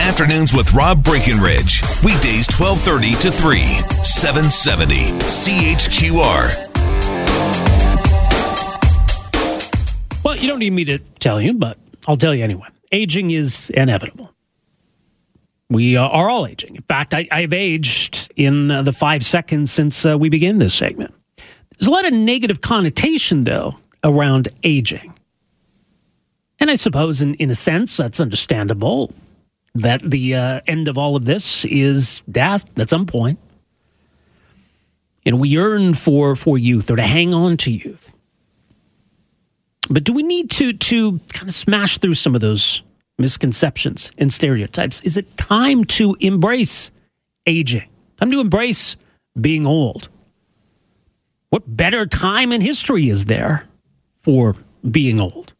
Afternoons with Rob Breakenridge. Weekdays 12:30 to 3, 770 CHQR. Well, you don't need me to tell you, but I'll tell you anyway. Aging is inevitable. We are all aging. In fact, I've aged in the 5 seconds since we began this segment. There's a lot of negative connotation, though, around aging. And I suppose, in a sense, that's understandable, that the end of all of this is death at some point. And we yearn for youth, or to hang on to youth. But do we need to kind of smash through some of those misconceptions and stereotypes? Is it time to embrace aging? Time to embrace being old? What better time in history is there for being old?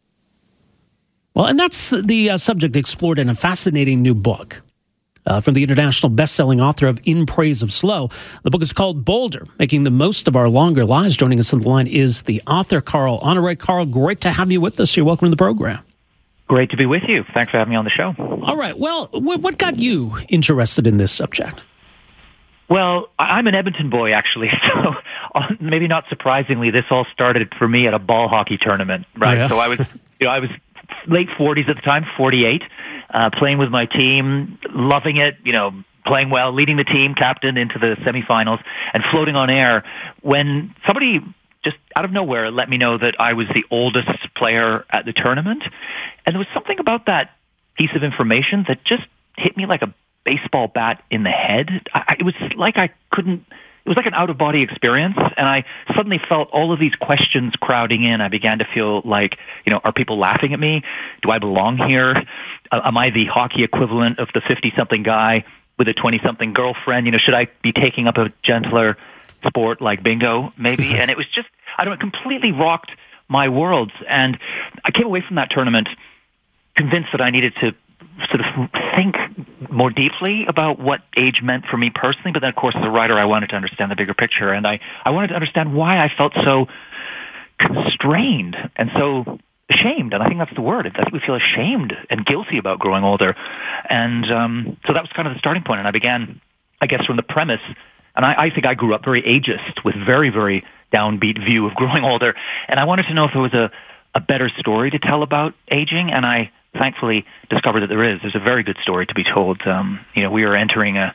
Well, and that's the subject explored in a fascinating new book from the international best-selling author of In Praise of Slow. The book is called Bolder: Making the Most of Our Longer Lives. Joining us on the line is the author, Carl Honoré. Carl, great to have you with us. You're welcome to the program. Great to be with you. Thanks for having me on the show. All right. Well, what got you interested in this subject? Well, I'm an Edmonton boy, actually, so maybe not surprisingly, this all started for me at a ball hockey tournament, right? Yeah. So I was late 40s at the time, 48, playing with my team, loving it, playing well, leading the team, captain into the semifinals, and floating on air when somebody just out of nowhere let me know that I was the oldest player at the tournament. And there was something about that piece of information that just hit me like a baseball bat in the head. It was like an out-of-body experience, and I suddenly felt all of these questions crowding in. I began to feel like, are people laughing at me? Do I belong here? Am I the hockey equivalent of the 50-something guy with a 20-something girlfriend? Should I be taking up a gentler sport like bingo, maybe? And it was just, it completely rocked my worlds. And I came away from that tournament convinced that I needed to sort of think more deeply about what age meant for me personally. But then, of course, as a writer, I wanted to understand the bigger picture. And I wanted to understand why I felt so constrained and so ashamed. And I think that's the word. I think we feel ashamed and guilty about growing older. And so that was kind of the starting point. And I began, I guess, from the premise. And I think I grew up very ageist with very, very downbeat view of growing older. And I wanted to know if there was a better story to tell about aging. And I thankfully discovered that there's a very good story to be told. We are entering a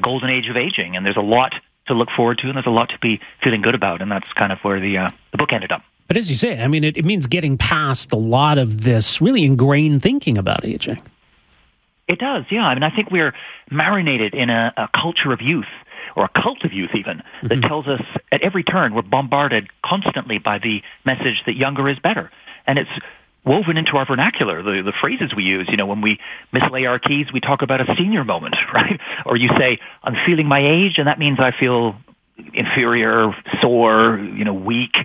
golden age of aging, and there's a lot to look forward to, and there's a lot to be feeling good about, and that's kind of where the book ended up. But as you say, it means getting past a lot of this really ingrained thinking about aging. It does, yeah. I think we're marinated in a culture of youth, or a cult of youth even, that tells us at every turn we're bombarded constantly by the message that younger is better. And it's woven into our vernacular, the phrases we use. When we mislay our keys, we talk about a senior moment, right? Or you say, I'm feeling my age, and that means I feel inferior, sore, weak.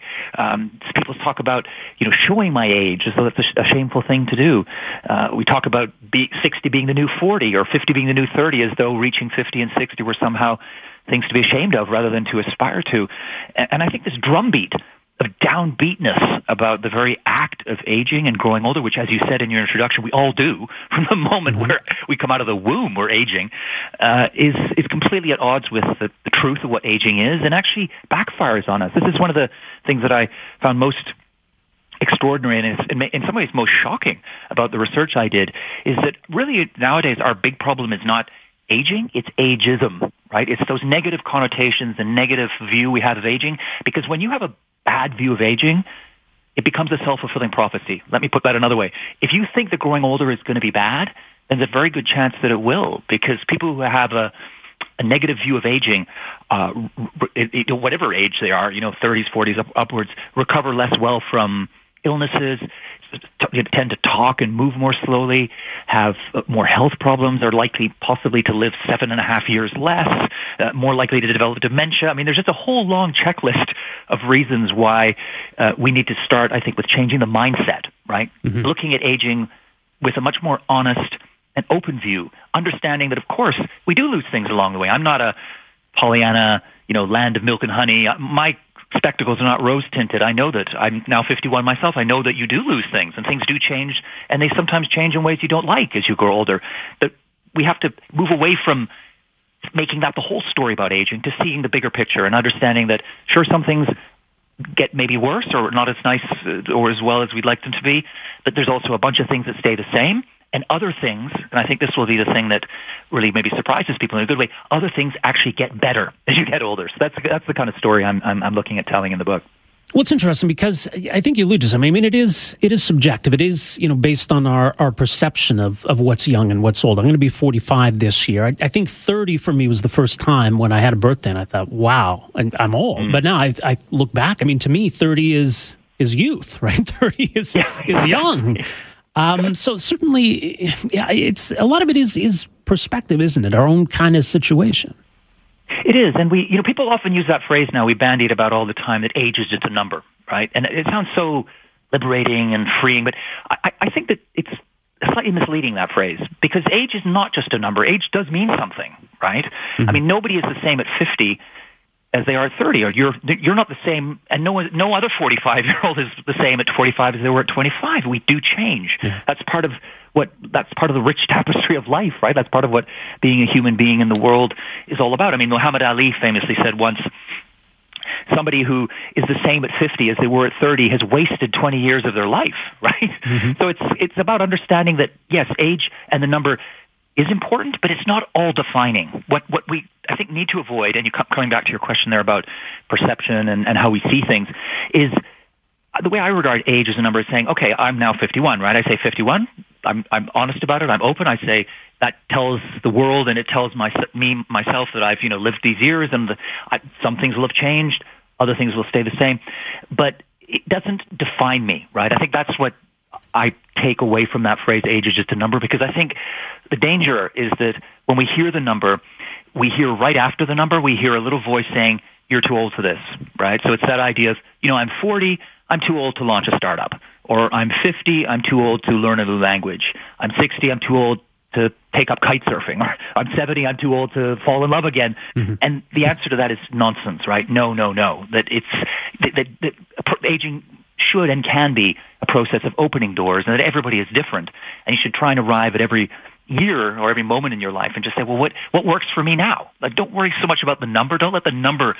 People talk about, showing my age as though it's a shameful thing to do. We talk about 60 being the new 40 or 50 being the new 30 as though reaching 50 and 60 were somehow things to be ashamed of rather than to aspire to. And I think this drumbeat of downbeatness about the very act of aging and growing older, which, as you said in your introduction, we all do from the moment where we come out of the womb, we're aging, is completely at odds with the truth of what aging is, and actually backfires on us. This is one of the things that I found most extraordinary and in some ways most shocking about the research I did, is that really nowadays our big problem is not aging, it's ageism, right? It's those negative connotations and negative view we have of aging, because when you have a bad view of aging, it becomes a self-fulfilling prophecy. Let me put that another way. If you think that growing older is going to be bad, then there's a very good chance that it will, because people who have a a negative view of aging, whatever age they are, 30s, 40s, upwards, recover less well from illnesses, tend to talk and move more slowly, have more health problems, are likely possibly to live 7.5 years less, more likely to develop dementia. I mean, there's just a whole long checklist of reasons why we need to start, I think, with changing the mindset, right? Mm-hmm. Looking at aging with a much more honest and open view, understanding that, of course, we do lose things along the way. I'm not a Pollyanna, land of milk and honey. My spectacles are not rose-tinted. I know that. I'm now 51 myself. I know that you do lose things, and things do change, and they sometimes change in ways you don't like as you grow older. But we have to move away from making that the whole story about aging to seeing the bigger picture and understanding that, sure, some things get maybe worse or not as nice or as well as we'd like them to be, but there's also a bunch of things that stay the same, and other things, and I think this will be the thing that really maybe surprises people in a good way, other things actually get better as you get older. So that's the kind of story I'm looking at telling in the book. Well, it's interesting because I think you allude to something. I mean, it is subjective. It is, based on our perception of what's young and what's old. I'm going to be 45 this year. I think 30 for me was the first time when I had a birthday and I thought, wow, I'm old. Mm-hmm. But now I look back. I mean, to me, 30 is youth, right? 30 is young. So certainly, it's a lot of it is perspective, isn't it? Our own kind of situation. It is, and we, people often use that phrase now. We bandy it about all the time that age is just a number, right? And it sounds so liberating and freeing, but I think that it's slightly misleading, that phrase, because age is not just a number. Age does mean something, right? Mm-hmm. I mean, nobody is the same at 50 as they are at 30, or you're not the same, and no other 45-year-old is the same at 45 as they were at 25. We do change. Yeah. That's part of the rich tapestry of life, right? That's part of what being a human being in the world is all about. I mean, Muhammad Ali famously said once, somebody who is the same at 50 as they were at 30 has wasted 20 years of their life, right? Mm-hmm. So it's about understanding that, yes, age and the number is important, but it's not all defining. What we, I think, need to avoid, and you coming back to your question there about perception and how we see things, is the way I regard age as a number is saying, okay, I'm now 51, right? I say 51. I'm honest about it. I'm open. I say that tells the world and it tells myself that I've lived these years, and some things will have changed, other things will stay the same, but it doesn't define me, right? I think that's what I take away from that phrase, age is just a number, because I think the danger is that when we hear the number, we hear right after the number, we hear a little voice saying, you're too old for this, right? So it's that idea of, I'm 40, I'm too old to launch a startup, or I'm 50, I'm too old to learn a new language, I'm 60, I'm too old to take up kite surfing, or I'm 70, I'm too old to fall in love again. Mm-hmm. And the answer to that is nonsense, right? No, that aging should and can be a process of opening doors, and that everybody is different, and you should try and arrive at every year or every moment in your life and just say, well, what works for me now? Like, don't worry so much about the number. Don't let the number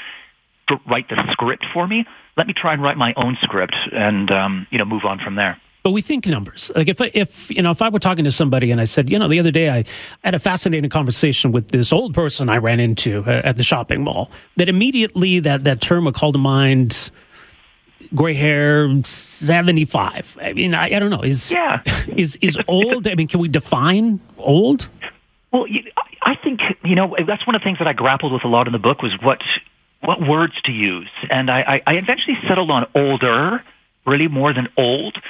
write the script for me. Let me try and write my own script and move on from there. But we think numbers. Like if I were talking to somebody and I said, the other day I had a fascinating conversation with this old person I ran into at the shopping mall, that immediately that term would call to mind. Gray hair, 75. I mean, I don't know. Is old? I mean, can we define old? Well, I think that's one of the things that I grappled with a lot in the book was what words to use, and I eventually settled on older, really more than old,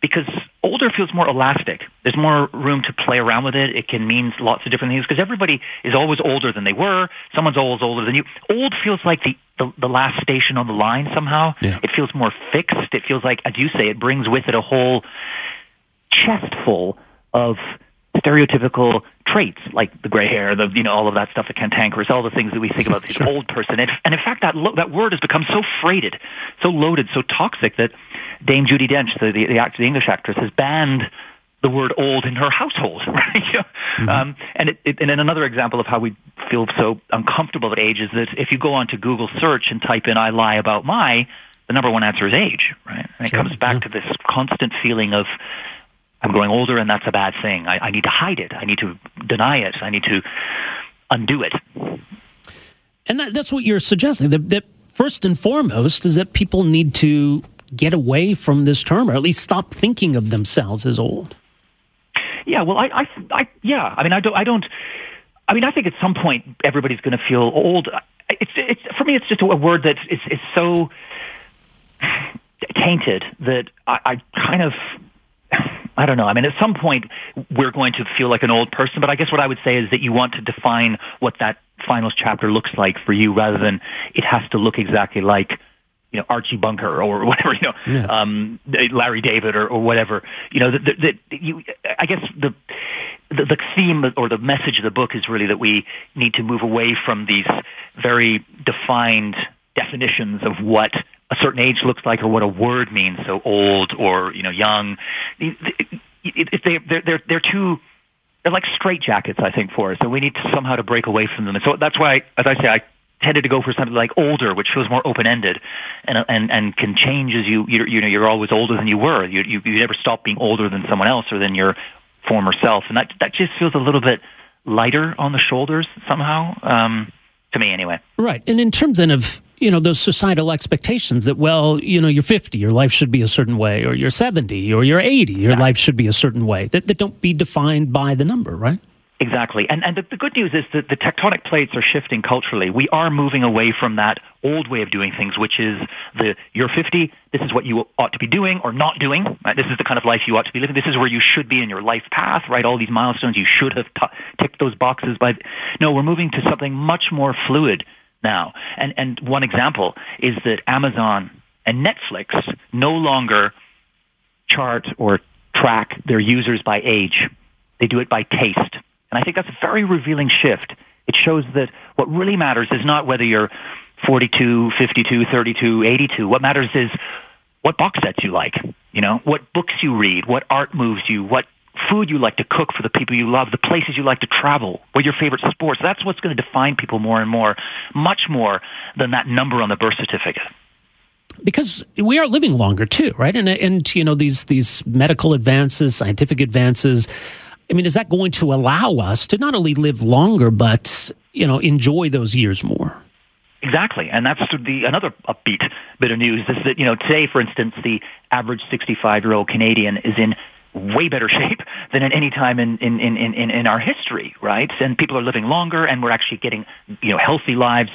because older feels more elastic. There's more room to play around with it. It can mean lots of different things because everybody is always older than they were. Someone's always older than you. Old feels like the last station on the line somehow. Yeah. It feels more fixed. It feels like, as you say, it brings with it a whole chest full of stereotypical traits like the gray hair, all of that stuff, the cantankerous, all the things that we think about this old person. And in fact, that word has become so freighted, so loaded, so toxic that Dame Judi Dench, the English actress, has banned the word old in her household, right? Mm-hmm. And another example of how we feel so uncomfortable at age is that if you go onto Google search and type in I lie about my, the number one answer is age, right? And it comes back to this constant feeling of I'm growing older and that's a bad thing. I need to hide it. I need to deny it. I need to undo it. And that's what you're suggesting. That first and foremost is that people need to get away from this term, or at least stop thinking of themselves as old. Yeah. Well, I don't. I mean, I think at some point everybody's going to feel old. It's for me, it's just a word that it's so tainted that I don't know. I mean, at some point we're going to feel like an old person, but I guess what I would say is that you want to define what that final chapter looks like for you rather than it has to look exactly like, you know, Archie Bunker or whatever, you know, Larry David or whatever, you know, I guess the theme or the message of the book is really that we need to move away from these very defined definitions of what a certain age looks like or what a word means, so old or, you know, young. They're like straitjackets, I think, for us, and we need to somehow to break away from them. And so that's why, as I say, I tended to go for something like older, which feels more open-ended and can change as you're always older than you were. You never stop being older than someone else or than your former self, and that just feels a little bit lighter on the shoulders somehow, to me anyway. Right, and in terms then of, you know, those societal expectations that, well, you know, you're 50, your life should be a certain way, or you're 70, or you're 80, your life should be a certain way, that don't be defined by the number, right? Exactly. And the good news is that the tectonic plates are shifting culturally. We are moving away from that old way of doing things, which is you're 50, this is what you ought to be doing or not doing, right? This is the kind of life you ought to be living. This is where you should be in your life path, right? All these milestones, you should have ticked those boxes by... No, we're moving to something much more fluid now. And one example is that Amazon and Netflix no longer chart or track their users by age. They do it by taste. And I think that's a very revealing shift. It shows that what really matters is not whether you're 42, 52, 32, 82. What matters is what box sets you like, you know, what books you read, what art moves you, what food you like to cook for the people you love, the places you like to travel, what your favorite sports. That's what's going to define people more and more, much more than that number on the birth certificate. Because we are living longer too, right? And you know, these medical advances, scientific advances, I mean, is that going to allow us to not only live longer, but, you know, enjoy those years more? Exactly. And that's another upbeat bit of news is that, you know, today, for instance, the average 65-year-old Canadian is in way better shape than at any time in our history, right? And people are living longer, and we're actually getting, you know, healthy lives,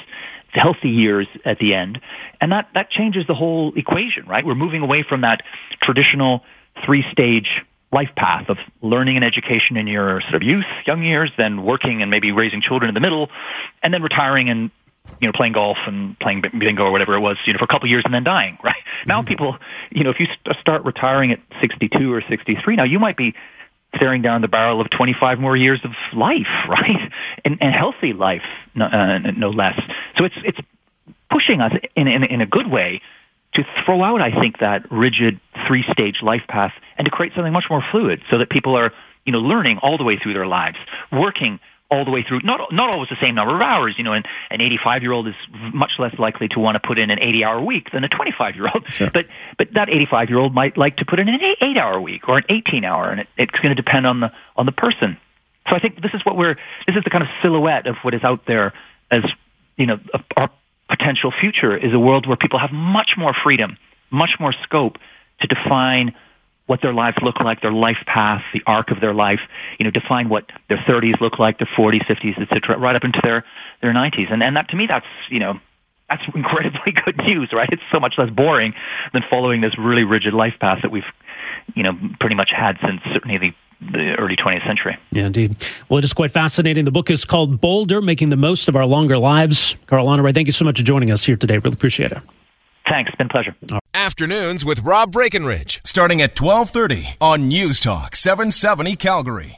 healthy years at the end. And that changes the whole equation, right? We're moving away from that traditional three-stage life path of learning and education in your sort of young years, then working and maybe raising children in the middle, and then retiring and, you know, playing golf and playing bingo or whatever it was, you know, for a couple of years and then dying, right? Mm-hmm. Now people, you know, if you start retiring at 62 or 63, now you might be staring down the barrel of 25 more years of life, right? And healthy life, no less. So it's pushing us in a good way to throw out, I think, that rigid three-stage life path and to create something much more fluid so that people are, you know, learning all the way through their lives, working all the way through, not always the same number of hours. You know, an 85-year-old is much less likely to want to put in an 80-hour week than a 25-year-old. Sure. But that 85-year-old might like to put in an 8-hour week or an 18-hour, and it's going to depend on the person. So I think this is the kind of silhouette of what is out there as, you know, our potential future is a world where people have much more freedom, much more scope to define what their lives look like, their life path, the arc of their life, you know, define what their 30s look like, their 40s, 50s, etc., right up into their 90s. And that, to me, that's, you know, that's incredibly good news, right? It's so much less boring than following this really rigid life path that we've, you know, pretty much had since certainly the early 20th century. Yeah, indeed. Well, it is quite fascinating. The book is called Bolder, Making the Most of Our Longer Lives. Carl Honoré, thank you so much for joining us here today. Really appreciate it. Thanks. Been a pleasure. Afternoons with Rob Breakenridge, starting at 12:30 on News Talk 770 Calgary.